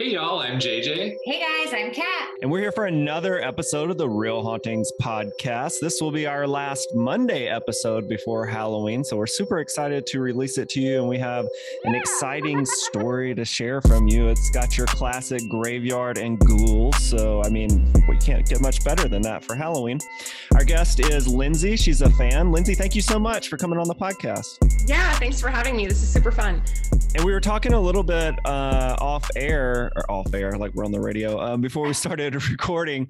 Hey, y'all. I'm JJ. Hey, guys. I'm Cat. And we're here for another episode of the Real Hauntings Podcast. This will be our last Monday episode before Halloween, so we're super excited to release it to you, and we have an exciting story to share from you. It's got your classic graveyard and ghouls, so, I mean, we can't get much better than that for Halloween. Our guest is Lindsey. She's a fan. Lindsey, thank you so much for coming on the podcast. Yeah, thanks for having me. This is super fun. And we were talking a little bit off air, like we're on the radio, before we started recording.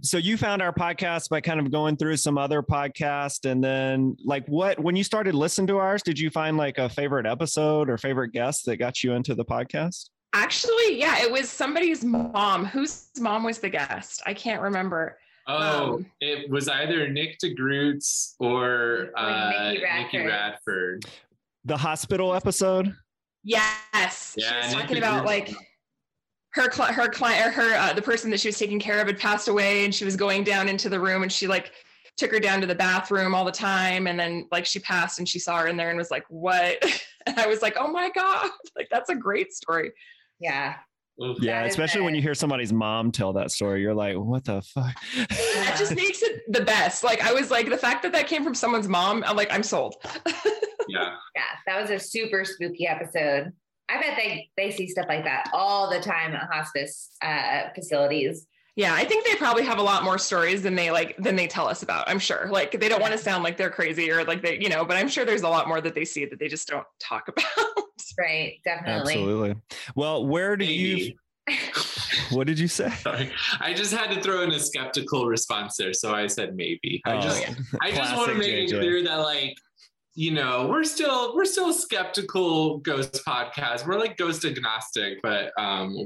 So you found our podcast by kind of going through some other podcast, and then like when you started listening to ours, did you find like a favorite episode or favorite guest that got you into the podcast? Actually, yeah, it was somebody's mom. Whose mom was the guest? I can't remember. Oh, it was either Nick DeGroote's or Nikki Radford. The hospital episode? Yes. Yeah, she was talking about like her client, or the person that she was taking care of had passed away, and she was going down into the room, and she like took her down to the bathroom all the time, and then like she passed and she saw her in there and was like, what? And I was like, oh my God, like that's a great story. Yeah. Yeah, especially when you hear somebody's mom tell that story, you're like, what the fuck? That just makes it the best. Like I was like, the fact that came from someone's mom, I'm like, I'm sold. Yeah, that was a super spooky episode. I bet they see stuff like that all the time at hospice facilities. Yeah, I think they probably have a lot more stories than they tell us about, I'm sure. Like they don't want to sound like they're crazy or like they, but I'm sure there's a lot more that they see that they just don't talk about. Right, definitely. Absolutely. Well, what did you say? Sorry. I just had to throw in a skeptical response there, so I said maybe. I just want to make it clear that like, we're still a skeptical ghost podcast. We're like ghost agnostic, but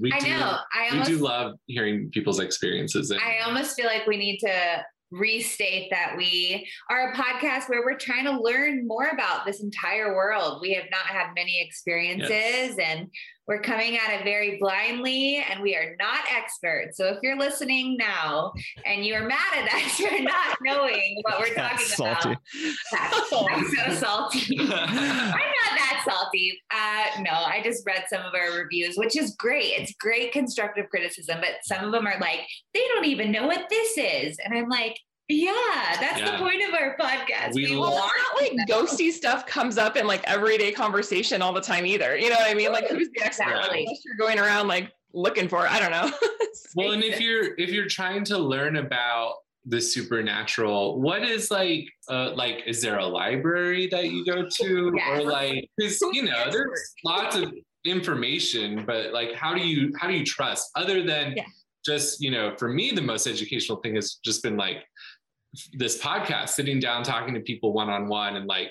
we do love hearing people's experiences. I almost feel like we need to restate that we are a podcast where we're trying to learn more about this entire world. We have not had many experiences, and we're coming at it very blindly, and we are not experts. So if you're listening now and you're mad at us for not knowing what we're talking about, I'm so salty. I'm not that salty. No, I just read some of our reviews, which is great. It's great constructive criticism, but some of them are like, they don't even know what this is. And I'm like, that's the point of our podcast. It's not like ghosty stuff comes up in like everyday conversation all the time either. You know what I mean? Like who's the expert? Exactly. Unless you're going around like looking for it. I don't know. Well, and if you're trying to learn about the supernatural, what is like is there a library that you go to? Yes. Or like, there's lots of information, but like how do you trust other than just, for me, the most educational thing has just been like this podcast, sitting down, talking to people one-on-one, and like,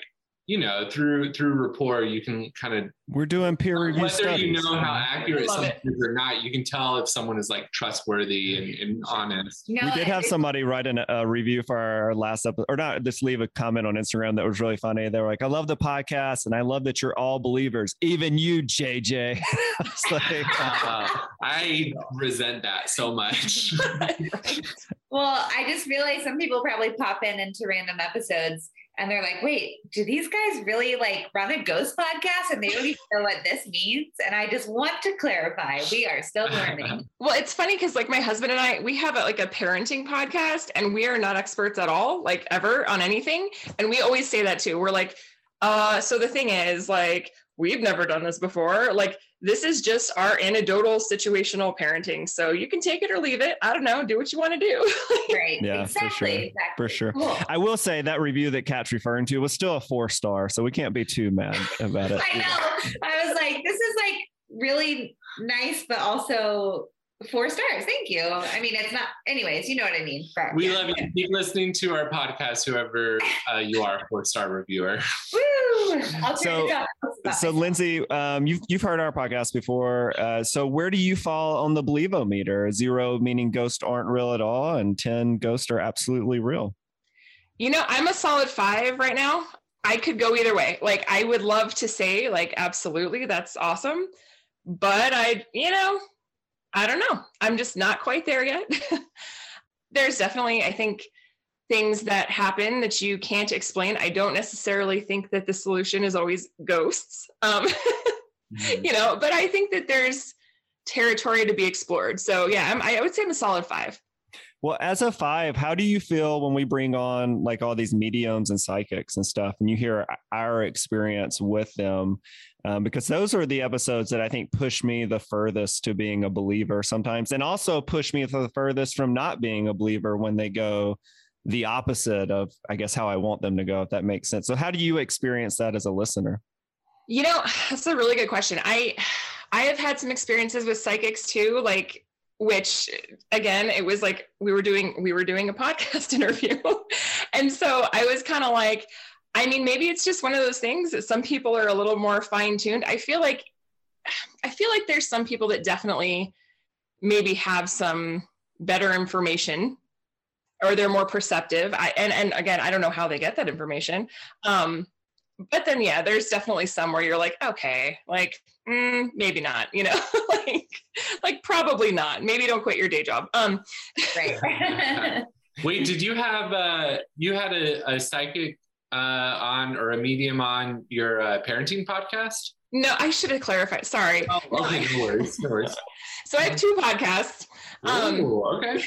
through rapport, you can kind of, we're doing peer review whether studies. You know how accurate something is or not, you can tell if someone is like trustworthy and honest. We did have somebody write a review for our last episode, or not, just leave a comment on Instagram that was really funny. They were like, I love the podcast, and I love that you're all believers, even you, JJ. I was like, I resent that so much. Well, I just realized some people probably pop into random episodes and they're like, wait, do these guys really like run a ghost podcast and they don't even know what this means? And I just want to clarify, we are still learning. Well, it's funny because like my husband and I, we have a parenting podcast, and we are not experts at all, like ever, on anything. And we always say that too. We're like, so the thing is like, we've never done this before. Like, this is just our anecdotal situational parenting. So you can take it or leave it. I don't know. Do what you want to do. Right. Yeah, exactly. For sure. Cool. I will say that review that Kat's referring to was still a 4-star. So we can't be too mad about it. I know. I was like, this is like really nice, but also 4 stars. Thank you. I mean, it's not, anyways, you know what I mean. But, we love you. Keep listening to our podcast, whoever you are, 4-star reviewer. Woo! I'll turn it up. So Lindsey, you've heard our podcast before. So where do you fall on the believometer? 0 meaning ghosts aren't real at all, and 10 ghosts are absolutely real. You know, I'm a solid 5 right now. I could go either way. Like, I would love to say, like, absolutely, that's awesome. But I don't know. I'm just not quite there yet. There's definitely, I think, things that happen that you can't explain. I don't necessarily think that the solution is always ghosts, mm-hmm. But I think that there's territory to be explored. So yeah, I would say I'm a solid 5. Well, as a 5, how do you feel when we bring on like all these mediums and psychics and stuff, and you hear our experience with them? Because those are the episodes that I think push me the furthest to being a believer sometimes, and also push me the furthest from not being a believer when they go the opposite of, I guess, how I want them to go, if that makes sense. So how do you experience that as a listener? That's a really good question. I have had some experiences with psychics too, like, which again, it was like we were doing a podcast interview. And so I was kind of like, I mean, maybe it's just one of those things that some people are a little more fine-tuned. I feel like there's some people that definitely maybe have some better information, or they're more perceptive. And again, I don't know how they get that information. But then, yeah, there's definitely some where you're like, okay, like, maybe not, like probably not. Maybe don't quit your day job. Right. Wait, did you have a psychic on, or a medium on your parenting podcast? No, I should have clarified. Sorry. Oh, okay. No worries. So I have 2 podcasts. Ooh, okay.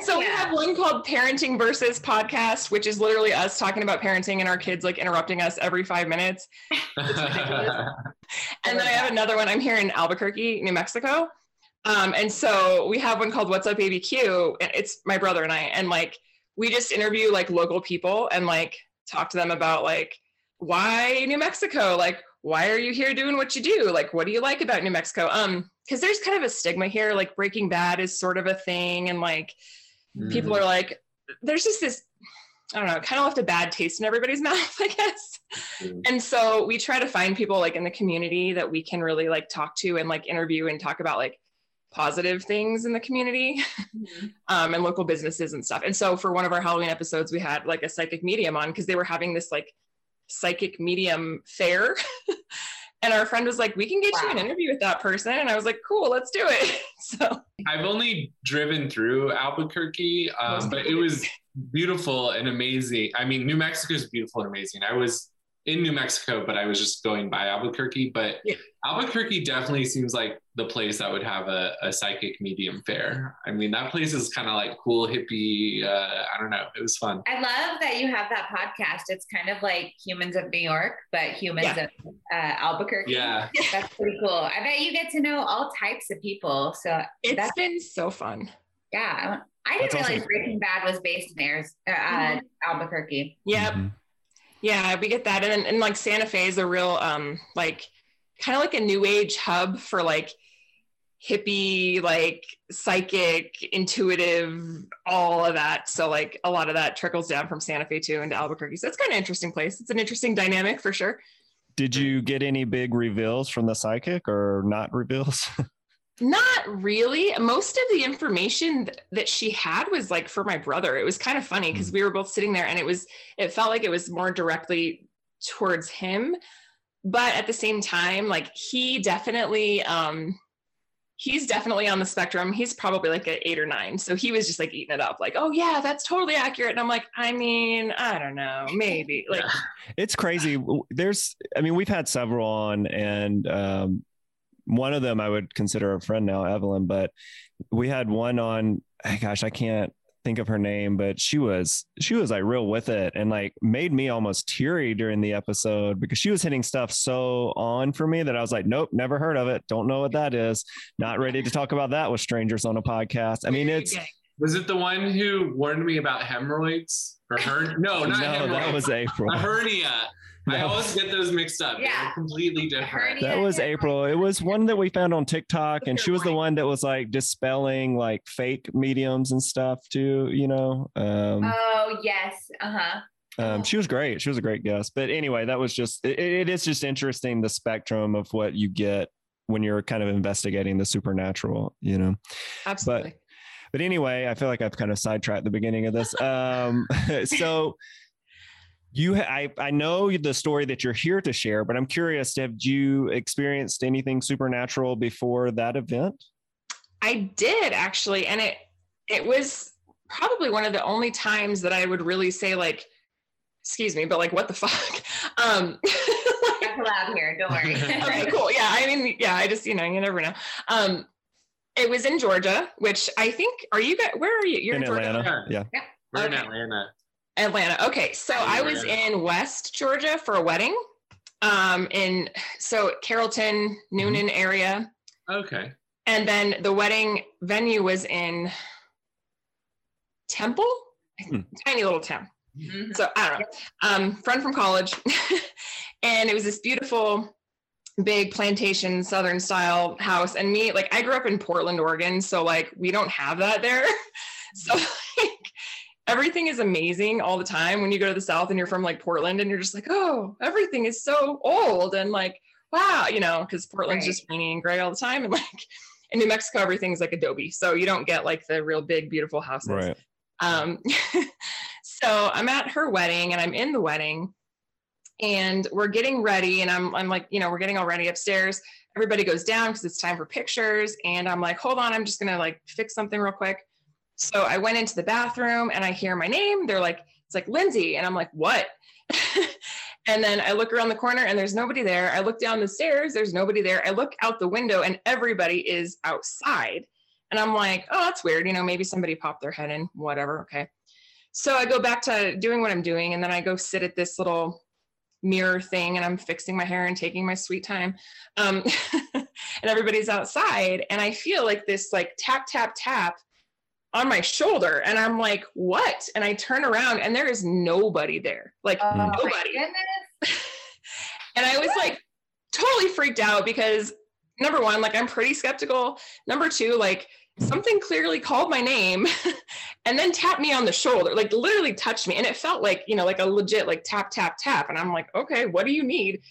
So we have one called Parenting Versus Podcast, which is literally us talking about parenting and our kids like interrupting us every 5 minutes. It's ridiculous. And then I have another one. I'm here in Albuquerque, New Mexico. And so we have one called What's Up ABQ, and it's my brother and I, and like, we just interview like local people and like talk to them about like, why New Mexico? Like, why are you here doing what you do? Like, what do you like about New Mexico? Because there's kind of a stigma here, like Breaking Bad is sort of a thing. And like, people are like, there's just this, I don't know, kind of left a bad taste in everybody's mouth, I guess. Mm. And so we try to find people like in the community that we can really like talk to and like interview and talk about like positive things in the community, and local businesses and stuff. And so for one of our Halloween episodes, we had like a psychic medium on, because they were having this like psychic medium fair. And our friend was like, we can get you an interview with that person. And I was like, cool, let's do it. So I've only driven through Albuquerque, but it was beautiful and amazing. I mean, New Mexico is beautiful and amazing. I was in New Mexico, but I was just going by Albuquerque. But yeah, Albuquerque definitely seems like the place that would have a psychic medium fair. I mean, that place is kind of like cool, hippie. I don't know. It was fun. I love that you have that podcast. It's kind of like Humans of New York, but Humans of Albuquerque. Yeah. That's pretty cool. I bet you get to know all types of people. So it's been so fun. Yeah. I didn't realize Breaking Bad was based in Albuquerque. Yep. Mm-hmm. Yeah, we get that. And like Santa Fe is a real, like kind of like a new age hub for like hippie, like psychic, intuitive, all of that. So like a lot of that trickles down from Santa Fe too into Albuquerque. So it's kind of an interesting place. It's an interesting dynamic for sure. Did you get any big reveals from the psychic, or not reveals? Not really. Most of the information that she had was like for my brother. It was kind of funny because we were both sitting there and it felt like it was more directly towards him. But at the same time, like he definitely, he's definitely on the spectrum. He's probably like an 8 or 9. So he was just like eating it up. Like, oh yeah, that's totally accurate. And I'm like, I mean, I don't know, maybe. Like, it's crazy. We've had several on, and, one of them I would consider a friend now, Evelyn, but we had one on, gosh, I can't think of her name, but she was like real with it and like made me almost teary during the episode because she was hitting stuff so on for me that I was like, nope, never heard of it. Don't know what that is. Not ready to talk about that with strangers on a podcast. I mean, was it the one who warned me about hemorrhoids or her? No, not hemorrhoids. That was April. A hernia. I always get those mixed up. Yeah. They're completely different. That was April. It was one that we found on TikTok, and she was the one that was like dispelling like fake mediums and stuff too, you know? Oh, yes. Uh-huh. She was great. She was a great guest. But anyway, that was just, it is just interesting, the spectrum of what you get when you're kind of investigating the supernatural, you know? Absolutely. But anyway, I feel like I've kind of sidetracked the beginning of this. So I know the story that you're here to share, but I'm curious, have you experienced anything supernatural before that event? I did actually. And it was probably one of the only times that I would really say like, excuse me, but like, what the fuck? That's allowed here, don't worry. Okay, cool. Yeah, I mean, yeah, I just, you know, you never know. It was in Georgia, which I think, are you guys, where are you? You're in Atlanta. Georgia? Yeah. We're in Atlanta. Okay, so I was in West Georgia for a wedding. So Carrollton, Noonan area. Okay. And then the wedding venue was in Temple, tiny little town. So I don't know, friend from college, and it was this beautiful big plantation, Southern style house. And me, like, I grew up in Portland, Oregon. So like, we don't have that there. So like, everything is amazing all the time. When you go to the South and you're from like Portland and you're just like, oh, everything is so old. And like, wow, you know, cause Portland's just rainy and gray all the time. And like in New Mexico, everything's like adobe. So you don't get like the real big, beautiful houses. Right. So I'm at her wedding and I'm in the wedding and we're getting ready. And I'm like, you know, we're getting all ready upstairs. Everybody goes down because it's time for pictures. And I'm like, hold on, I'm just going to like fix something real quick. So I went into the bathroom and I hear my name. They're like, it's like Lindsey. And I'm like, what? And then I look around the corner and there's nobody there. I look down the stairs. There's nobody there. I look out the window and everybody is outside. And I'm like, oh, that's weird. You know, maybe somebody popped their head in, whatever. Okay. So I go back to doing what I'm doing, and then I go sit at this little mirror thing, and I'm fixing my hair and taking my sweet time. And everybody's outside, and I feel like this like tap, tap, tap on my shoulder, and I'm like, what? And I turn around, and there is nobody there, like nobody. And I was like totally freaked out because number one, like I'm pretty skeptical. Number two, like something clearly called my name and then tapped me on the shoulder, like literally touched me. And it felt like, you know, like a legit, like tap, tap, tap. And I'm like, okay, what do you need?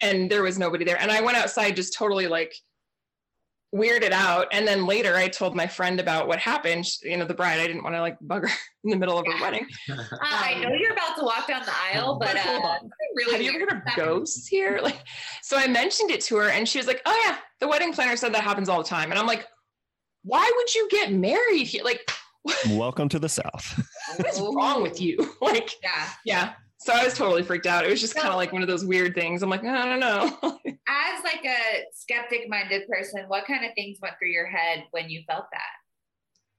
And there was nobody there. And I went outside just totally like weirded out. And then later I told my friend about what happened. She, you know, the bride, I didn't want to like bug her in the middle of her wedding. I know you're about to walk down the aisle, but really, have you ever heard of ghosts here? Like, so I mentioned it to her and she was like, oh yeah, the wedding planner said that happens all the time. And I'm like, why would you get married here? Like, welcome to the South. What's wrong with you? Like, yeah. So I was totally freaked out. It was just kind of like one of those weird things. I'm like, no, I don't know. As like a skeptic minded person, what kind of things went through your head when you felt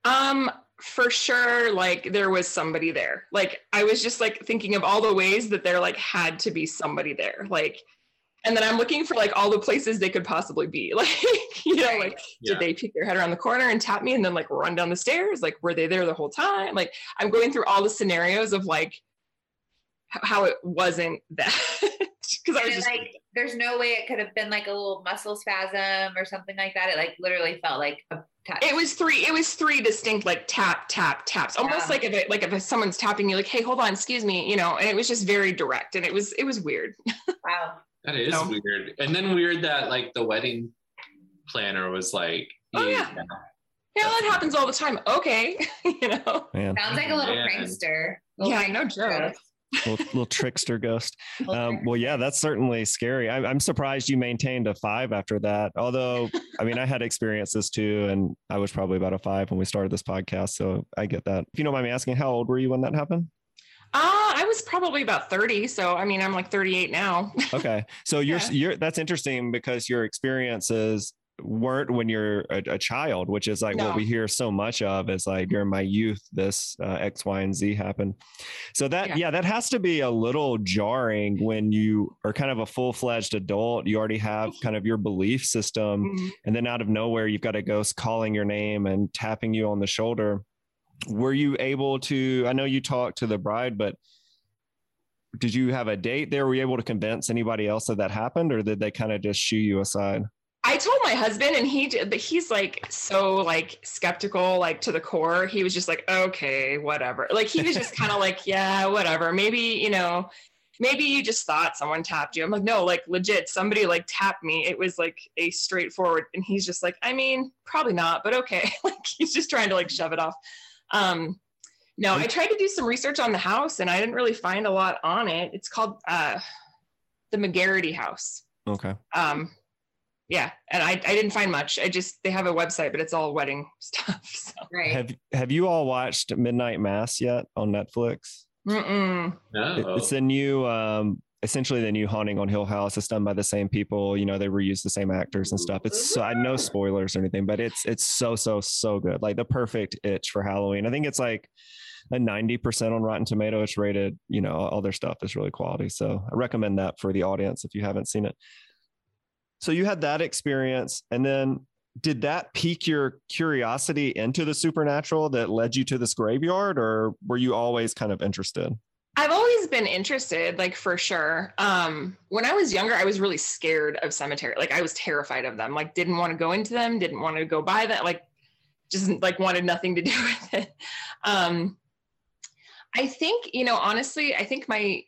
that? For sure. Like there was somebody there. Like I was just like thinking of all the ways that there like had to be somebody there. Like, and then I'm looking for like all the places they could possibly be. Like, you know, like, did they peek their head around the corner and tap me and then like run down the stairs? Like, were they there the whole time? Like, I'm going through all the scenarios of like how it wasn't that. Cause I was just like, there's no way it could have been like a little muscle spasm or something like that. It like literally felt like a tap. It was three distinct like tap, tap, taps. Almost like if someone's tapping you like, hey, hold on, excuse me, you know, and it was just very direct and it was weird. Wow. That is weird. And then weird that like the wedding planner was like, well, it happens all the time. Okay. You know, sounds like a little prankster. No joke. Little trickster ghost. Well, yeah, that's certainly scary. I'm surprised you maintained a 5 after that. Although, I mean, I had experiences too, and I was probably about a 5 when we started this podcast. So I get that. If you don't mind me asking, how old were you when that happened? I was probably about 30. So, I mean, I'm like 38 now. Okay. So you're, that's interesting because your experiences weren't when you're a child, which is like what we hear so much of is like during my youth, this X, Y, and Z happened. So that, that has to be a little jarring when you are kind of a full-fledged adult, you already have kind of your belief system. And then out of nowhere, you've got a ghost calling your name and tapping you on the shoulder. Were you able to, I know you talked to the bride, but Did you have a date there? Were you able to convince anybody else that that happened, or did they kind of just shoo you aside? I told my husband, and he did, but he's like so like skeptical, like to the core. He was just like, okay, whatever. Like he was just kind of like, yeah, whatever. Maybe, you know, maybe you just thought someone tapped you. I'm like, no, like legit, somebody like tapped me. It was like a straightforward. And he's just like, I mean, probably not, but okay. Like he's just trying to like shove it off. No, I tried to do some research on the house and I didn't really find a lot on it. It's called the McGarrity house. Okay. Yeah. And I didn't find much. I just, they have a website, but it's all wedding stuff. So. Right. Have you all watched Midnight Mass yet on Netflix? Mm-mm. No. It's a new, essentially the new Haunting on Hill House. It's done by the same people. You know, they reuse the same actors and stuff. It's so, I know spoilers or anything, but it's so, so, so good. Like the perfect itch for Halloween. I think it's like a 90% on Rotten Tomatoes. It's rated, you know, all their stuff is really quality. So I recommend that for the audience if you haven't seen it. So you had that experience, and then did that pique your curiosity into the supernatural that led you to this graveyard, or were you always kind of interested? I've always been interested, like for sure. When I was younger, I was really scared of cemetery. Like I was terrified of them, like didn't want to go into them, didn't want to go by that, like just like wanted nothing to do with it. I think, you know, honestly, I think my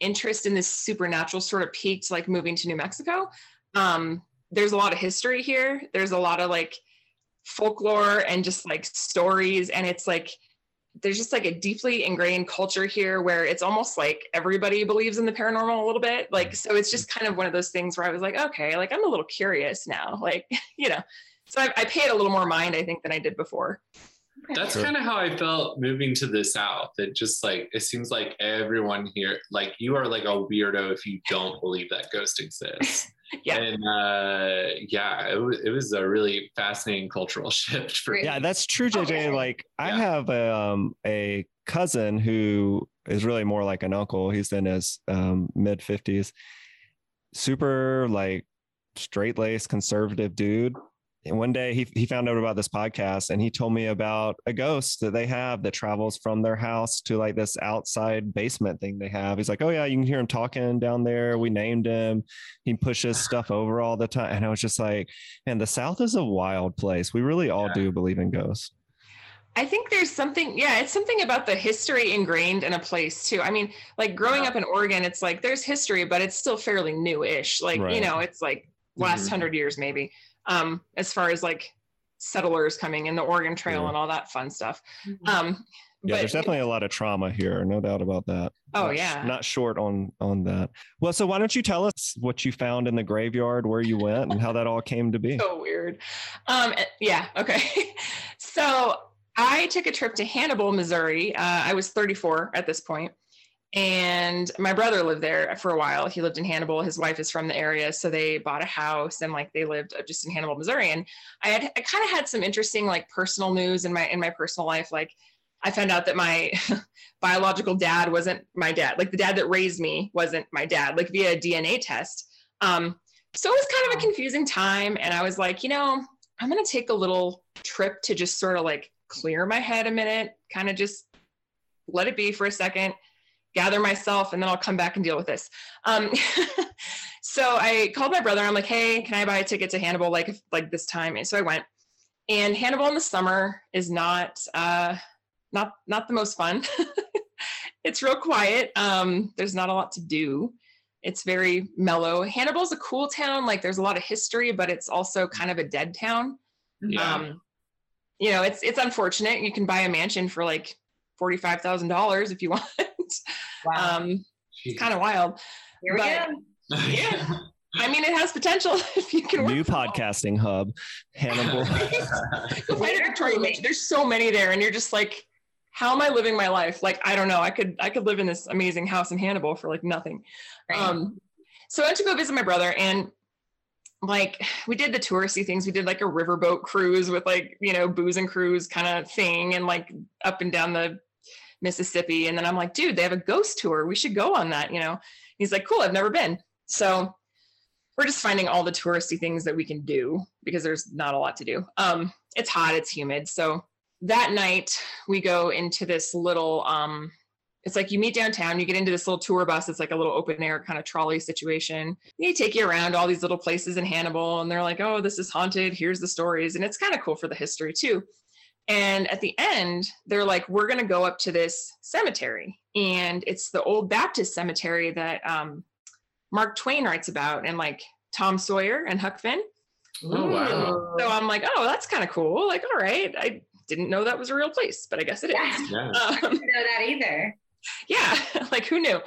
interest in this supernatural sort of peaked like moving to New Mexico. There's a lot of history here. There's a lot of like folklore and just like stories. And it's like, there's just like a deeply ingrained culture here where it's almost like everybody believes in the paranormal a little bit. Like, so it's just kind of one of those things where I was like, okay, like I'm a little curious now, like, you know, so I paid a little more mind, I think, than I did before. That's kind of how I felt moving to the South. It just like, it seems like everyone here, like you are like a weirdo if you don't believe that ghost exists. Yeah. And yeah, it was a really fascinating cultural shift for me. Yeah, that's true, JJ. Okay. Like I have a cousin who is really more like an uncle. He's in his mid 50s, super like straight-laced conservative dude. And one day he found out about this podcast and he told me about a ghost that they have that travels from their house to like this outside basement thing they have. He's like, oh yeah, you can hear him talking down there. We named him. He pushes stuff over all the time. And I was just like, man, the South is a wild place. We really all do believe in ghosts. I think there's something, yeah, it's something about the history ingrained in a place too. I mean, like growing up in Oregon, it's like there's history, but it's still fairly newish. Like, you know, it's like last 100 years maybe. As far as like settlers coming in the Oregon Trail and all that fun stuff. Yeah, but there's definitely a lot of trauma here. No doubt about that. Oh, not short on that. Well, so why don't you tell us what you found in the graveyard, where you went and how that all came to be. So weird. Yeah. Okay. So I took a trip to Hannibal, Missouri. I was 34 at this point. And my brother lived there for a while. He lived in Hannibal. His wife is from the area. So they bought a house and like they lived just in Hannibal, Missouri. And I kind of had some interesting like personal news in my personal life. Like I found out that my biological dad wasn't my dad. Like the dad that raised me wasn't my dad, like via a DNA test. So it was kind of a confusing time. And I was like, you know, I'm going to take a little trip to just sort of like clear my head a minute, kind of just let it be for a second. Gather myself, and then I'll come back and deal with this. So I called my brother and I'm like, hey, can I buy a ticket to Hannibal? Like this time. And so I went, and Hannibal in the summer is not the most fun. It's real quiet. There's not a lot to do. It's very mellow. Hannibal's a cool town. Like there's a lot of history, but it's also kind of a dead town. Yeah. You know, it's unfortunate. You can buy a mansion for like $45,000 if you want. Wow. It's kind of wild. Here we go. Yeah. I mean, it has potential if you can. New podcasting hub, Hannibal. There's so many there, and you're just like, how am I living my life? Like, I don't know. I could live in this amazing house in Hannibal for like nothing. Right. So I had to go visit my brother, and like we did the touristy things. We did like a riverboat cruise with like, you know, booze and cruise kind of thing, and like up and down the Mississippi. And then I'm like, dude, they have a ghost tour. We should go on that, you know? He's like, cool, I've never been. So we're just finding all the touristy things that we can do because there's not a lot to do. It's hot, it's humid. So that night we go into this little It's like you meet downtown, you get into this little tour bus. It's like a little open air kind of trolley situation. They take you around all these little places in Hannibal and they're like, oh, this is haunted. Here's the stories. And it's kind of cool for the history too. And at the end, they're like, we're going to go up to this cemetery. And it's the old Baptist cemetery that Mark Twain writes about and like Tom Sawyer and Huck Finn. Oh, wow. So I'm like, oh, that's kind of cool. Like, all right. I didn't know that was a real place, but I guess it is. Yeah. I didn't know that either. Yeah, like who knew?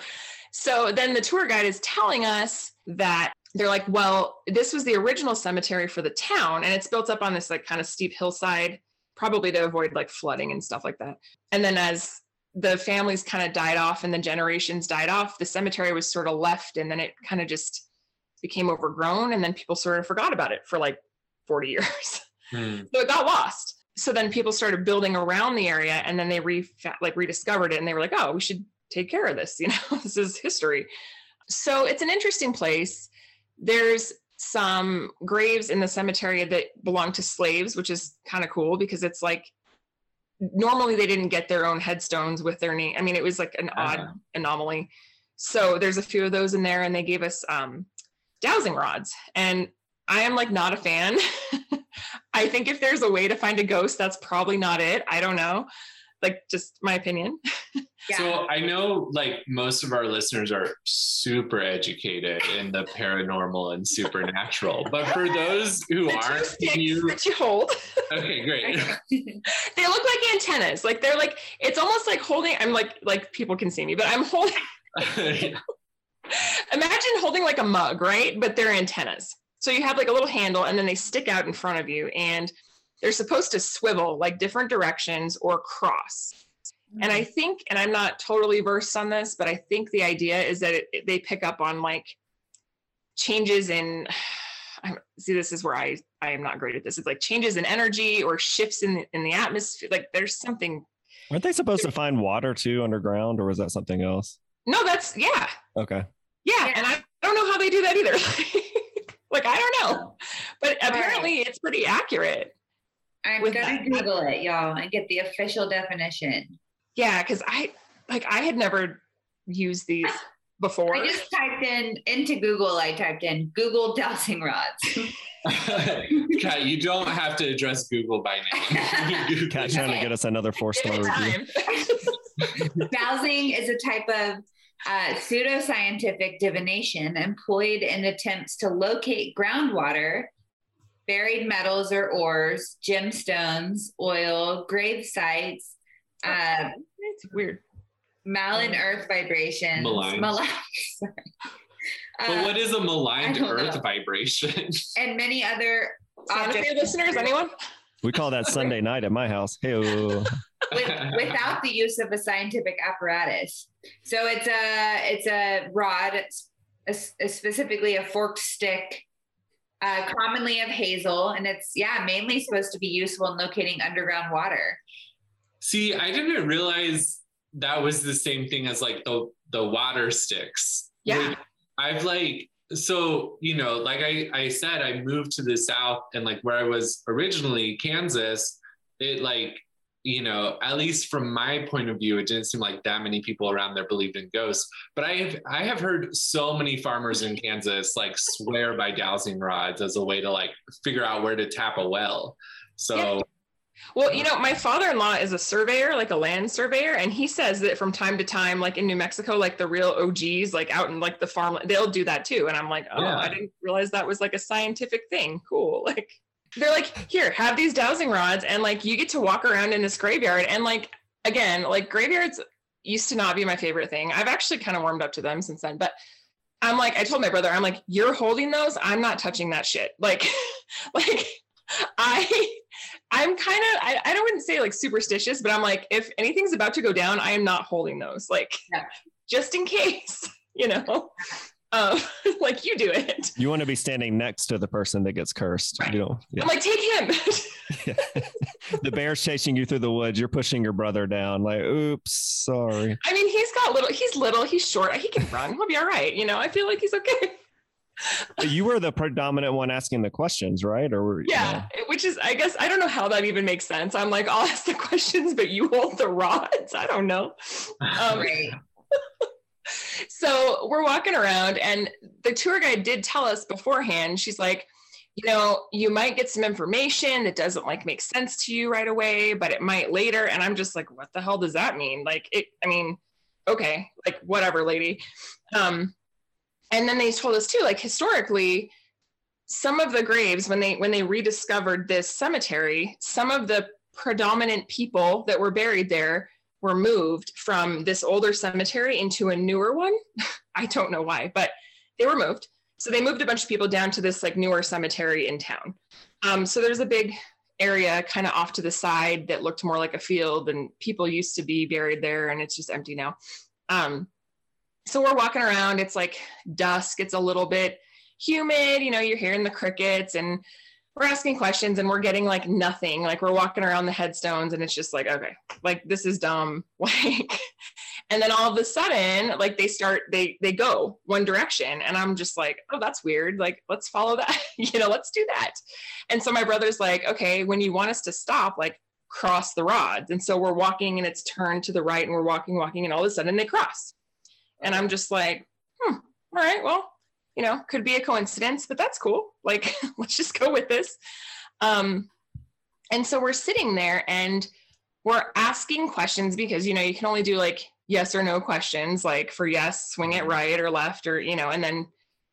So then the tour guide is telling us that they're like, well, this was the original cemetery for the town and it's built up on this like kind of steep hillside, probably to avoid like flooding and stuff like that. And then as the families kind of died off and the generations died off, the cemetery was sort of left and then it kind of just became overgrown and then people sort of forgot about it for like 40 years. So it got lost. So then people started building around the area and then they rediscovered it and they were like, oh, we should take care of this. You know, this is history. So it's an interesting place. There's some graves in the cemetery that belong to slaves, which is kind of cool because it's like, normally they didn't get their own headstones with their name. I mean, it was like an odd anomaly. So there's a few of those in there and they gave us dowsing rods. And I am like not a fan. I think if there's a way to find a ghost, that's probably not it. I don't know. Like, just my opinion. Yeah. So I know like most of our listeners are super educated in the paranormal and supernatural, but for those who aren't, can you... that you hold. Okay, great. They look like antennas. Like they're like, it's almost like holding, I'm like people can see me, but I'm holding, yeah. Imagine holding like a mug, right? But they're antennas. So you have like a little handle and then they stick out in front of you and they're supposed to swivel like different directions or cross. Mm-hmm. And I think, and I'm not totally versed on this, but I think the idea is that they pick up on like changes in, see, this is where I am not great at this. It's like changes in energy or shifts in the atmosphere. Like there's something. Aren't they supposed to find water too underground, or is that something else? No, that's, yeah. Okay. Yeah. And I don't know how they do that either. Like, I don't know, but apparently it's pretty accurate. I'm going to Google it, y'all, and get the official definition. Yeah, because I had never used these before. I just typed into Google, I typed in Google dowsing rods. Kat, you don't have to address Google by name. Kat's trying to get us another 4-star review. Dowsing is a type of pseudoscientific divination employed in attempts to locate groundwater, buried metals or ores, gemstones, oil, grave sites. It's weird. Maligned earth vibrations. Maligned. Sorry. But what is a maligned earth vibration? And many other listeners, anyone? We call that Sunday night at my house. Hey-oh. Without the use of a scientific apparatus. So it's a rod, specifically a forked stick, commonly of hazel, and it's mainly supposed to be useful in locating underground water. See, I didn't realize that was the same thing as like the water sticks. Yeah, like, I've like, so you know, like I said, I moved to the South, and like where I was originally, Kansas, it like, you know, at least from my point of view, it didn't seem like that many people around there believed in ghosts. But I have heard so many farmers in Kansas like swear by dowsing rods as a way to like figure out where to tap a well. So, yeah. Well, you know, my father-in-law is a surveyor, like a land surveyor. And he says that from time to time, like in New Mexico, like the real OGs, like out in like the farm, they'll do that too. And I'm like, oh, yeah. I didn't realize that was like a scientific thing. Cool. Like, they're like, here, have these dowsing rods. And like, you get to walk around in this graveyard. And like, again, like graveyards used to not be my favorite thing. I've actually kind of warmed up to them since then, but I'm like, I told my brother, I'm like, you're holding those. I'm not touching that shit. Like, I'm kind of, I wouldn't say like superstitious, but I'm like, if anything's about to go down, I am not holding those. Like, just in case, you know? Like you do it. You want to be standing next to the person that gets cursed. Right. You know, yeah. I'm like, take him. The bear's chasing you through the woods. You're pushing your brother down. Like, oops, sorry. I mean, he's short. He can run. He'll be all right. You know, I feel like he's okay. You were the predominant one asking the questions, right? Or yeah, you know. Which is, I guess, I don't know how that even makes sense. I'm like, I'll ask the questions, but you hold the rods. I don't know. Right. So we're walking around, and the tour guide did tell us beforehand. She's like, you know, you might get some information that doesn't like make sense to you right away, but it might later. And I'm just like, what the hell does that mean? Like, it, I mean, okay, like whatever, lady. And then they told us too, like historically, some of the graves, when they rediscovered this cemetery, some of the predominant people that were buried there were moved from this older cemetery into a newer one. I don't know why, but they were moved. So they moved a bunch of people down to this like newer cemetery in town. So there's a big area kind of off to the side that looked more like a field, and people used to be buried there, and it's just empty now. So we're walking around, it's like dusk, it's a little bit humid, you know, you're hearing the crickets, and we're asking questions, and we're getting like nothing. Like we're walking around the headstones, and it's just like, okay, like this is dumb. Like, and then all of a sudden, like they go one direction, and I'm just like, oh, that's weird. Like, let's follow that, you know, let's do that. And so my brother's like, okay, when you want us to stop, like cross the rods. And so we're walking, and it's turned to the right, and we're walking, and all of a sudden they cross. And I'm just like, all right, well, you know, could be a coincidence, but that's cool. Like, let's just go with this. And so we're sitting there, and we're asking questions because, you know, you can only do like yes or no questions, like for yes, swing it right or left, or, you know, and then,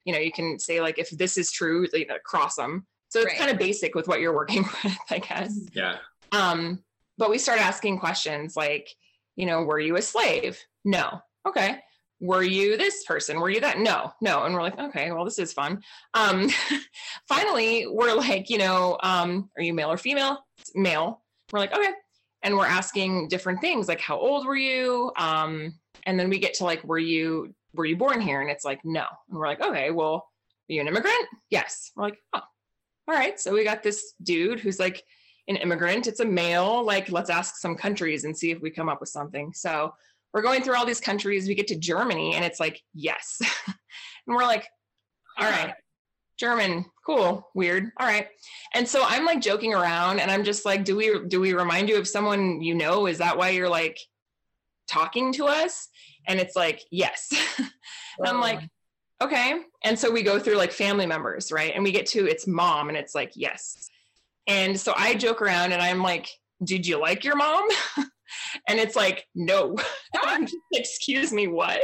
you know, you can say like, if this is true, you know, cross them. So it's kind of basic with what you're working with, I guess. Yeah. But we start asking questions like, you know, were you a slave? No. Okay. Were you this person? Were you that? No, no. And we're like, okay, well, this is fun. Finally, we're like, you know, are you male or female? It's male. We're like, okay. And we're asking different things, like how old were you? And then we get to like, were you born here? And it's like, no. And we're like, okay, well, are you an immigrant? Yes. We're like, oh, all right. So we got this dude who's like an immigrant. It's a male. Like, let's ask some countries and see if we come up with something. So we're going through all these countries. We get to Germany, and it's like, yes. And we're like, all right, German, cool, weird, all right. And so I'm like joking around, and I'm just like, do we remind you of someone you know? Is that why you're like talking to us? And it's like, yes. And I'm like, okay. And so we go through like family members, right? And we get to its mom, and it's like, yes. And so I joke around, and I'm like, did you like your mom? And it's like, no. I'm just, excuse me, what?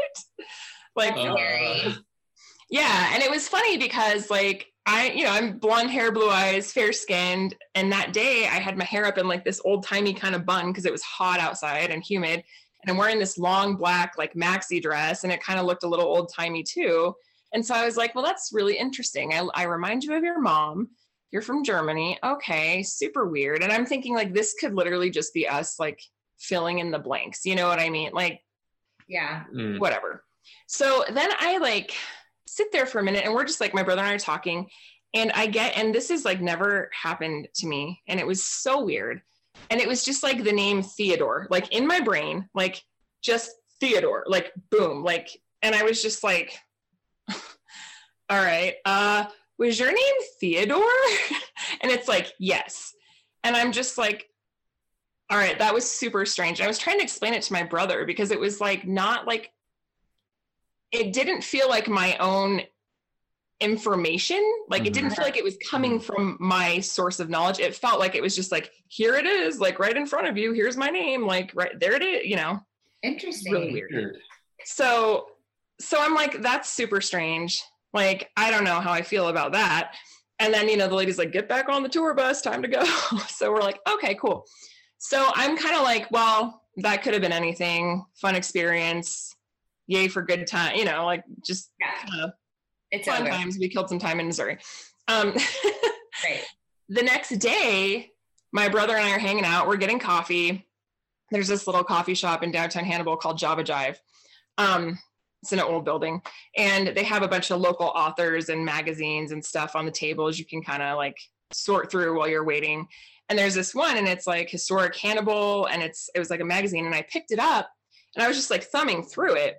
Like, yeah. And it was funny because like, you know, I'm blonde hair, blue eyes, fair skinned. And that day I had my hair up in like this old timey kind of bun because it was hot outside and humid. And I'm wearing this long black, like maxi dress. And it kind of looked a little old timey too. And so I was like, well, that's really interesting. I remind you of your mom. You're from Germany. Okay. Super weird. And I'm thinking like, this could literally just be us like filling in the blanks. You know what I mean? Like, yeah, whatever. So then I like sit there for a minute, and we're just like, my brother and I are talking, and and this is like never happened to me. And it was so weird. And it was just like the name Theodore, like in my brain, like just Theodore, like boom, like, and I was just like, all right, was your name Theodore? And it's like, yes. And I'm just like, all right, that was super strange. I was trying to explain it to my brother because it was like, not like, it didn't feel like my own information. Like it didn't feel like it was coming from my source of knowledge. It felt like it was just like, here it is, like right in front of you. Here's my name. Like right there it is, you know. Interesting. Really weird. So I'm like, that's super strange. Like, I don't know how I feel about that. And then, you know, the lady's like, get back on the tour bus, time to go. So we're like, okay, cool. So I'm kind of like, well, that could have been anything. Fun experience. Yay for good time. You know, like just it's fun times. We killed some time in Missouri. Right. The next day, my brother and I are hanging out. We're getting coffee. There's this little coffee shop in downtown Hannibal called Java Jive. It's an old building. And they have a bunch of local authors and magazines and stuff on the tables. You can kind of like sort through while you're waiting. And there's this one, and it's like historic Hannibal, and it was like a magazine, and I picked it up, and I was just like thumbing through it,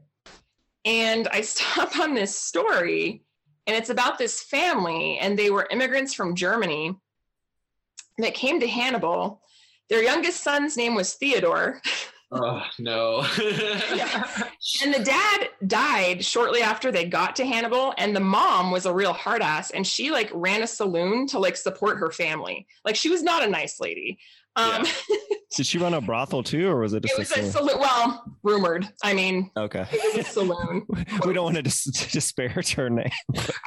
and I stop on this story, And it's about this family, and they were immigrants from Germany that came to Hannibal. Their youngest son's name was Theodore. Oh, no. Yeah. And the dad died shortly after they got to Hannibal, and the mom was a real hard ass, and she like ran a saloon to like support her family. Like, she was not a nice lady. Yeah. Did she run a brothel too, or was it just a saloon? Well, rumored. I mean, okay, it was a saloon. We don't want to disparage her name.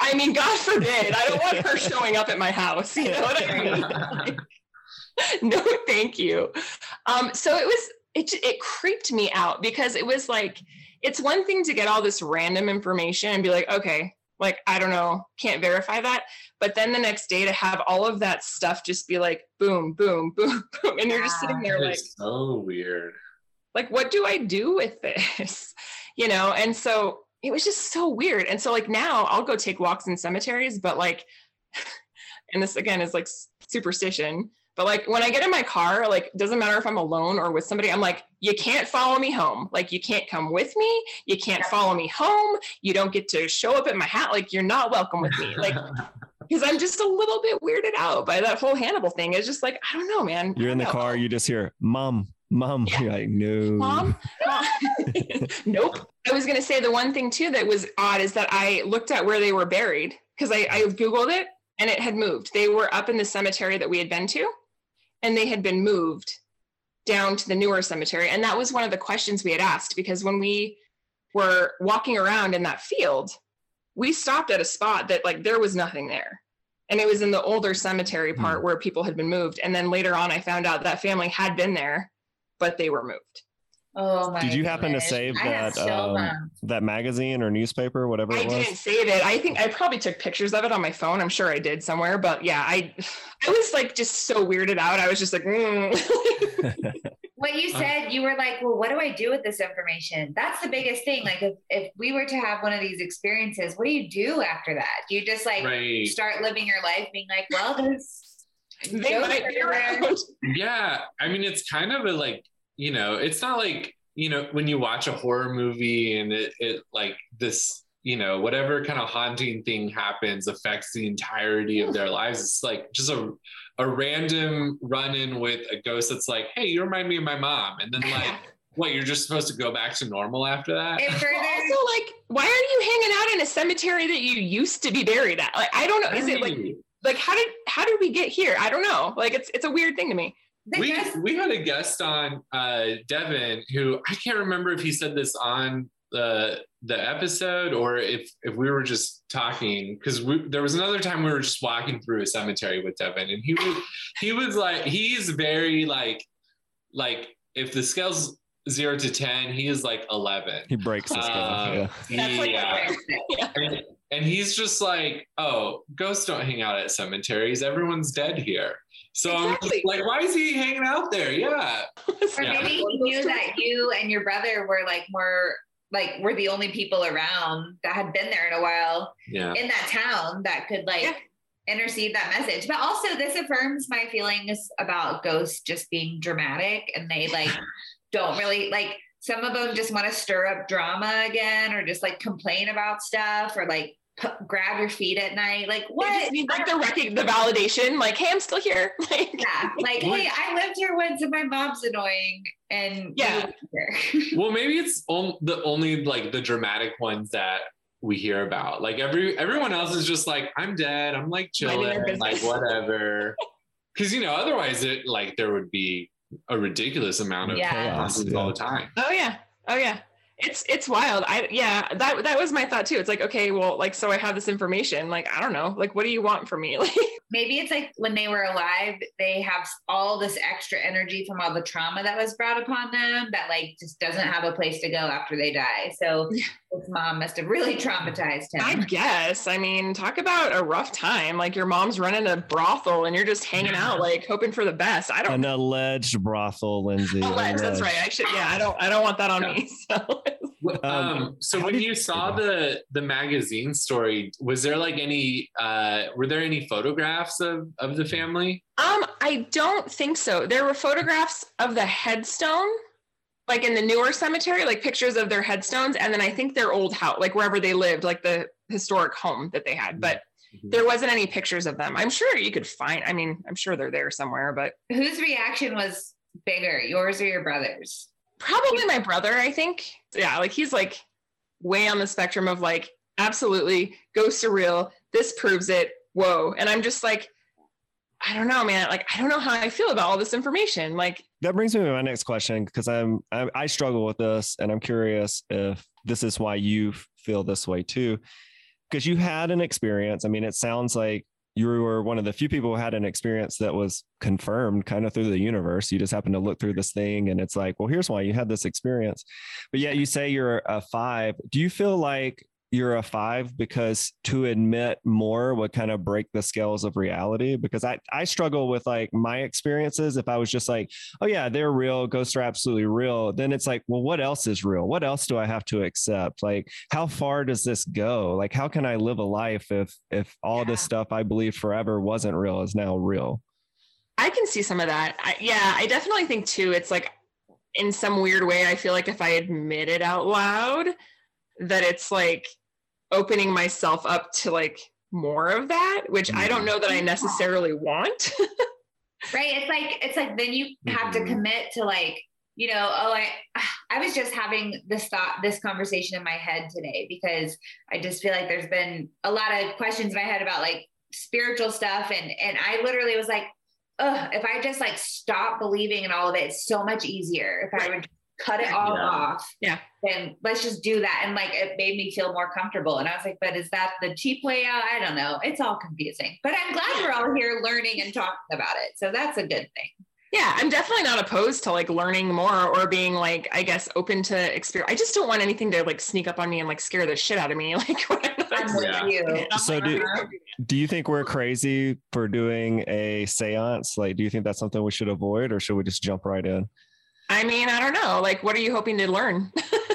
I mean, God forbid. I don't want her showing up at my house. You know what I mean? No, thank you. So it was, it creeped me out, because it was like, it's one thing to get all this random information and be like, okay, like, I don't know, can't verify that. But then the next day to have all of that stuff just be like, boom, boom, boom, boom. And you're just sitting there like, so weird. Like, what do I do with this? You know? And so it was just so weird. And so like now I'll go take walks in cemeteries, but like, and this again is like superstition, but like when I get in my car, like, doesn't matter if I'm alone or with somebody, I'm like, you can't follow me home. Like, you can't come with me. You can't follow me home. You don't get to show up at my house. Like, you're not welcome with me. Like, because I'm just a little bit weirded out by that whole Hannibal thing. It's just like, I don't know, man. You're in the car. You just hear, mom. Yeah. You're like, no. Mom. Nope. I was going to say the one thing too that was odd is that I looked at where they were buried, because I Googled it and it had moved. They were up in the cemetery that we had been to, and they had been moved down to the newer cemetery. And that was one of the questions we had asked, because when we were walking around in that field, we stopped at a spot that like there was nothing there. And it was in the older cemetery part where people had been moved. And then later on, I found out that family had been there, but they were moved. Oh my goodness. Did you happen to save that magazine or newspaper, whatever it was? I didn't save it. I think I probably took pictures of it on my phone. I'm sure I did somewhere, but yeah, I was like just so weirded out. I was just like, What you said, you were like, well, what do I do with this information? That's the biggest thing. Like, if we were to have one of these experiences, what do you do after that? Do you just like start living your life being like, well, they might be around. Yeah. I mean, it's kind of a like, you know, it's not like, you know, when you watch a horror movie and it like this, you know, whatever kind of haunting thing happens affects the entirety of their lives. It's like just a random run-in with a ghost that's like, hey, you remind me of my mom. And then like, what, you're just supposed to go back to normal after that? And further, also like, why are you hanging out in a cemetery that you used to be buried at? Like, I don't know. Is it like how did we get here? I don't know. Like, it's a weird thing to me. We had a guest on, Devin, who I can't remember if he said this on the episode or if we were just talking, because there was another time we were just walking through a cemetery with Devin, and he was like, he's very like if the scale's 0 to 10, he is like 11. He breaks the scale. And he's just like, oh, ghosts don't hang out at cemeteries. Everyone's dead here. So exactly. I'm like, why is he hanging out there? Yeah. Or maybe he knew that you and your brother were like more like we're the only people around that had been there in a while in that town that could like intercede that message. But also this affirms my feelings about ghosts just being dramatic, and they like don't really like, some of them just want to stir up drama again, or just like complain about stuff, or like grab your feet at night. Like, what? They just need like the validation. Like, hey, I'm still here. Like, yeah. Like, hey, I lived here once, and my mom's annoying. And yeah. Well, maybe it's the only like the dramatic ones that we hear about. Like everyone else is just like, I'm dead. I'm like chilling. Like whatever. Because you know, otherwise it like there would be a ridiculous amount of chaos all the time. Oh yeah. Oh yeah. It's wild. That was my thought too. It's like, okay, well, like, so I have this information, like, I don't know, like, what do you want from me? Like, maybe it's like when they were alive, they have all this extra energy from all the trauma that was brought upon them that like just doesn't have a place to go after they die. So his mom must have really traumatized him. I guess. I mean, talk about a rough time. Like your mom's running a brothel and you're just hanging out, like hoping for the best. I don't know. An alleged brothel, Lindsey. Alleged. That's right. I should. Yeah. I don't want that on me. So. So when you saw the magazine story, was there like any, were there any photographs of the family? I don't think so. There were photographs of the headstone like in the newer cemetery, like pictures of their headstones, and then I think their old house, like wherever they lived, like the historic home that they had. But there wasn't any pictures of them. I'm sure you could find, I mean, I'm sure they're there somewhere, but. Whose reaction was bigger, yours or your brother's? Probably my brother, I think. Yeah, like he's like way on the spectrum of like, absolutely, go surreal, this proves it, whoa. And I'm just like, I don't know, man. Like, I don't know how I feel about all this information. Like, that brings me to my next question, because I struggle with this, and I'm curious if this is why you feel this way too. Because you had an experience. I mean, it sounds like you were one of the few people who had an experience that was confirmed kind of through the universe. You just happened to look through this thing and it's like, well, here's why you had this experience. But yet you say you're a 5. Do you feel like you're a 5 because to admit more would kind of break the scales of reality? Because I struggle with like my experiences. If I was just like, oh yeah, they're real, ghosts are absolutely real, then it's like, well, what else is real? What else do I have to accept? Like, how far does this go? Like, how can I live a life if all this stuff I believed forever wasn't real is now real? I can see some of that. I definitely think too, it's like in some weird way, I feel like if I admit it out loud, that it's like opening myself up to like more of that, which I don't know that I necessarily want. Right. It's like, then you have to commit to like, you know, I was just having this conversation in my head today, because I just feel like there's been a lot of questions in my head about like spiritual stuff. And I literally was like, oh, if I just like stop believing in all of it, it's so much easier if I would cut it all off. Yeah. And let's just do that. And like, it made me feel more comfortable. And I was like, but is that the cheap way out? I don't know. It's all confusing, but I'm glad we're all here learning and talking about it. So that's a good thing. Yeah. I'm definitely not opposed to like learning more or being like, I guess, open to experience. I just don't want anything to like sneak up on me and like scare the shit out of me. Like, I'm with you. So do you think we're crazy for doing a seance? Like, do you think that's something we should avoid, or should we just jump right in? I mean, I don't know. Like, what are you hoping to learn?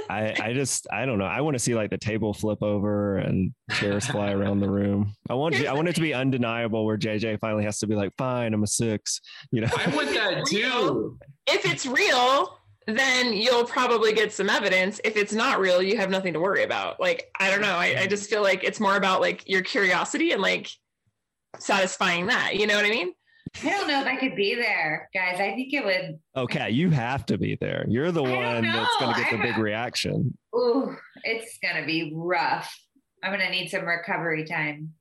I don't know. I want to see like the table flip over and chairs fly around the room. I want it to be undeniable where JJ finally has to be like, fine, I'm a 6. You know, I want that too. If it's real, then you'll probably get some evidence. If it's not real, you have nothing to worry about. Like, I don't know. I just feel like it's more about like your curiosity and like satisfying that. You know what I mean? I don't know if I could be there, guys. I think it would. Okay, you have to be there. You're the one that's going to get the big reaction. Ooh, it's going to be rough. I'm going to need some recovery time.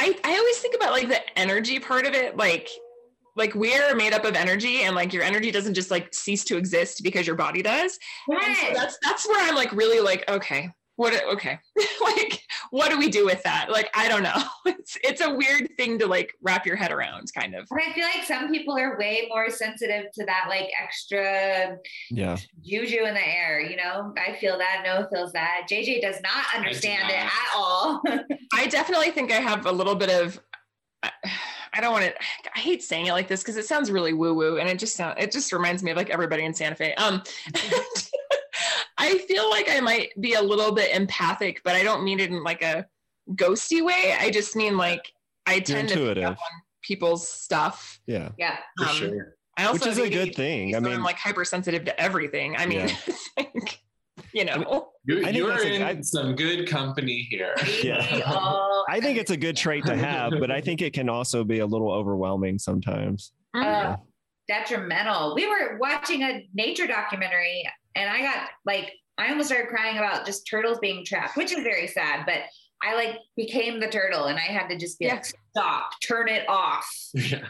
I always think about like the energy part of it. Like we're made up of energy, and like your energy doesn't just like cease to exist because your body does. Right. And so that's where I'm like really like, okay, okay. Like, what do we do with that? Like, I don't know. It's a weird thing to like wrap your head around, kind of. But I feel like some people are way more sensitive to that, like extra juju in the air. You know, I feel that. Noah feels that. JJ does not understand it at all. I definitely think I have a little bit of. I don't want to. I hate saying it like this because it sounds really woo woo, and it just reminds me of like everybody in Santa Fe. I feel like I might be a little bit empathic, but I don't mean it in like a ghosty way. I just mean like I tend to pick up on people's stuff. Yeah. Yeah. For sure. I also Which is a good thing. I mean, I'm like hypersensitive to everything. I mean, like, you know, you're in some good company here. Yeah. I think it's a good trait to have, but I think it can also be a little overwhelming sometimes. Detrimental. We were watching a nature documentary and I got like, I almost started crying about just turtles being trapped, which is very sad, but I like became the turtle and I had to just be like, stop, turn it off. Yeah.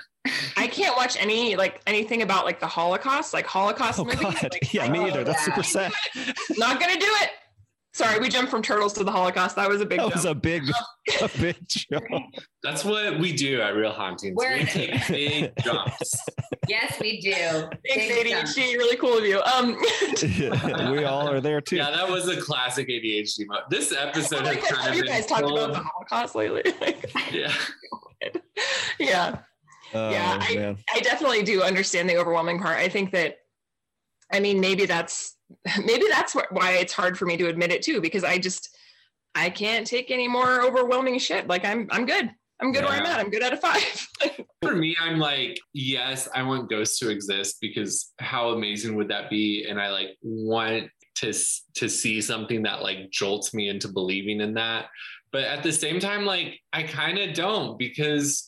I can't watch anything about like the Holocaust, like Holocaust movies. God. Like, yeah, me either. That's super sad. Not going to do it. Sorry, we jumped from turtles to the Holocaust. That was a big jump. That was a big jump. That's what we do at Real Hauntings. We take big jumps. Yes, we do. Thanks, ADHD. Really cool of you. Yeah, we all are there, too. Yeah, that was a classic ADHD moment. This episode has kind of been... You guys talked about the Holocaust lately. Yeah. Yeah. Yeah, I definitely do understand the overwhelming part. I think that, I mean, maybe that's why it's hard for me to admit it too, because I can't take any more overwhelming shit. Like I'm good. I'm good where I'm at. I'm good out of 5. For me, I'm like, yes, I want ghosts to exist because how amazing would that be? And I like want to see something that like jolts me into believing in that. But at the same time, like I kind of don't, because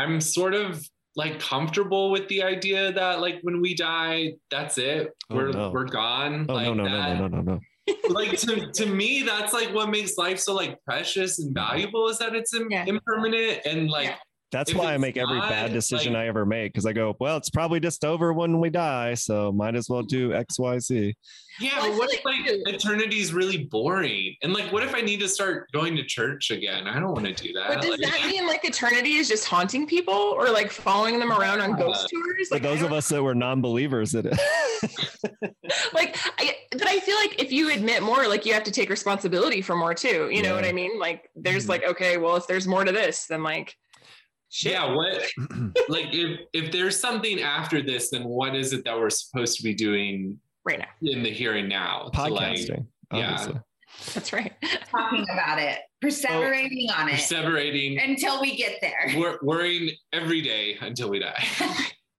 I'm sort of like comfortable with the idea that like when we die, that's it. We're gone. Oh, like no. Like to me, that's like what makes life so like precious and valuable is that it's impermanent. And like that's why I make every bad decision I ever make, because I go, well, it's probably just over when we die, so might as well do XYZ. Yeah, but what if like eternity is really boring? And like, what if I need to start going to church again? I don't want to do that. But does that mean like eternity is just haunting people or like following them around on ghost tours? Like those of us that were non-believers in it. But I feel like if you admit more, like you have to take responsibility for more too. You know what I mean? Like there's like, okay, well, if there's more to this, then like, shit. Yeah, what like if there's something after this, then what is it that we're supposed to be doing right now in the here and now? Podcasting, so like, obviously. That's right. Talking about it, perseverating on it, perseverating until we get there. We're worrying every day until we die.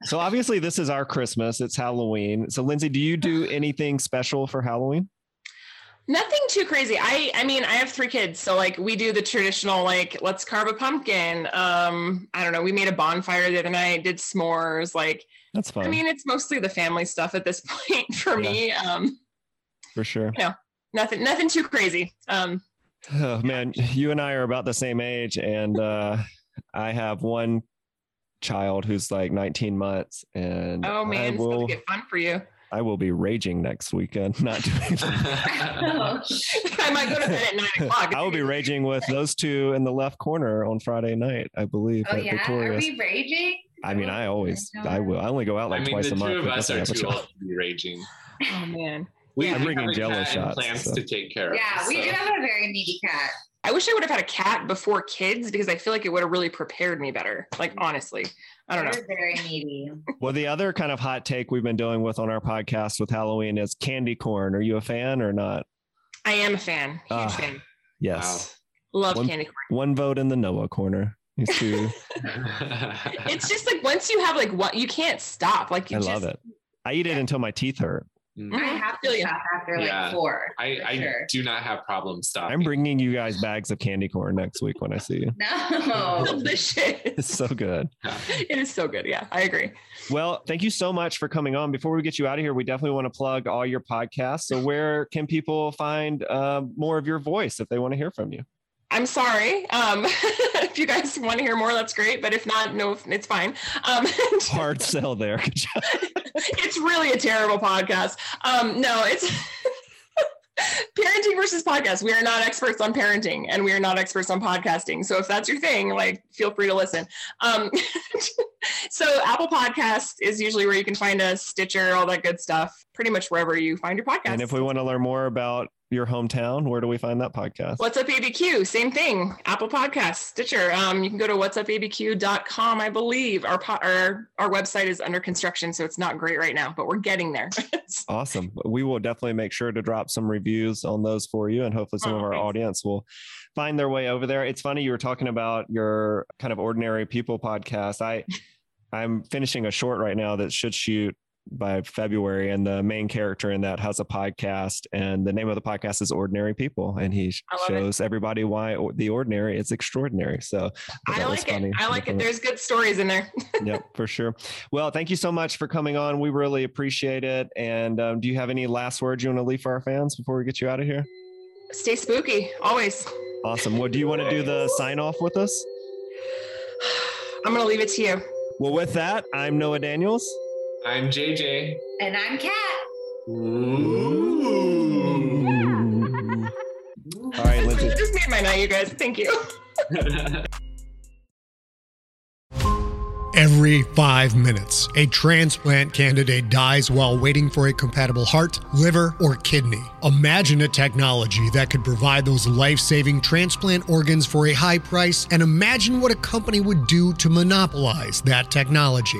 So obviously this is our Christmas. It's Halloween. So Lindsey, do you do anything special for Halloween? Nothing too crazy. I mean, I have 3 kids. So like we do the traditional, like let's carve a pumpkin. I don't know. We made a bonfire the other night, did s'mores. Like, that's fun. I mean, it's mostly the family stuff at this point for me. For sure. You know, nothing too crazy. Oh man, you and I are about the same age, and I have one child who's like 19 months, and oh man, it's going to get fun for you. I will be raging next weekend, not doing that. I might go to bed at 9:00. I will be raging with those two in the left corner on Friday night, I believe. Oh yeah, Victoria's. Are we raging? I mean, I will. I only go out like twice a month. The two of us are too old to be raging. Oh man, I'm bringing jello shots. Plants to take care of. Yeah, we do have a very needy cat. I wish I would have had a cat before kids, because I feel like it would have really prepared me better. Like, honestly, I don't know. They're very needy. Well, the other kind of hot take we've been dealing with on our podcast with Halloween is candy corn. Are you a fan or not? I am a fan. Huge fan. Yes. Wow. Love candy corn. One vote in the Noah corner. These two. It's just like, once you have like what, you can't stop. Like you love it. I eat it until my teeth hurt. I have to stop after like 4. I do not have problems stopping. I'm bringing you guys bags of candy corn next week when I see you. No, delicious. It's so good. Yeah. It is so good. Yeah, I agree. Well, thank you so much for coming on. Before we get you out of here, we definitely want to plug all your podcasts. So where can people find more of your voice if they want to hear from you? I'm sorry. If you guys want to hear more, that's great. But if not, no, it's fine. Hard sell there. It's really a terrible podcast. No, it's Parenting Versus Podcast. We are not experts on parenting, and we are not experts on podcasting. So if that's your thing, like, feel free to listen. So Apple Podcasts is usually where you can find us, Stitcher, all that good stuff, pretty much wherever you find your podcast. And if we want to learn more about your hometown, where do we find that podcast? What's Up ABQ, same thing, Apple Podcasts, Stitcher. You can go to whatsupabq.com, I believe. Our website is under construction, so it's not great right now, but we're getting there. Awesome. We will definitely make sure to drop some reviews on those for you, and hopefully some of our audience will find their way over there. It's funny, you were talking about your kind of ordinary people podcast. I'm finishing a short right now that should shoot by February, and the main character in that has a podcast, and the name of the podcast is Ordinary People, and he shows everybody why the ordinary is extraordinary. So I like it. I like it. There's good stories in there. Yep, for sure. Well, thank you so much for coming on. We really appreciate it. And do you have any last words you want to leave for our fans before we get you out of here? Stay spooky, always. Awesome. Well, do you want to do the sign off with us? I'm going to leave it to you. Well, with that, I'm Noah Daniels. I'm JJ. And I'm Kat. Ooh. All right, Lindsey. You just made my night, you guys. Thank you. Every 5 minutes, a transplant candidate dies while waiting for a compatible heart, liver, or kidney. Imagine a technology that could provide those life-saving transplant organs for a high price, and imagine what a company would do to monopolize that technology.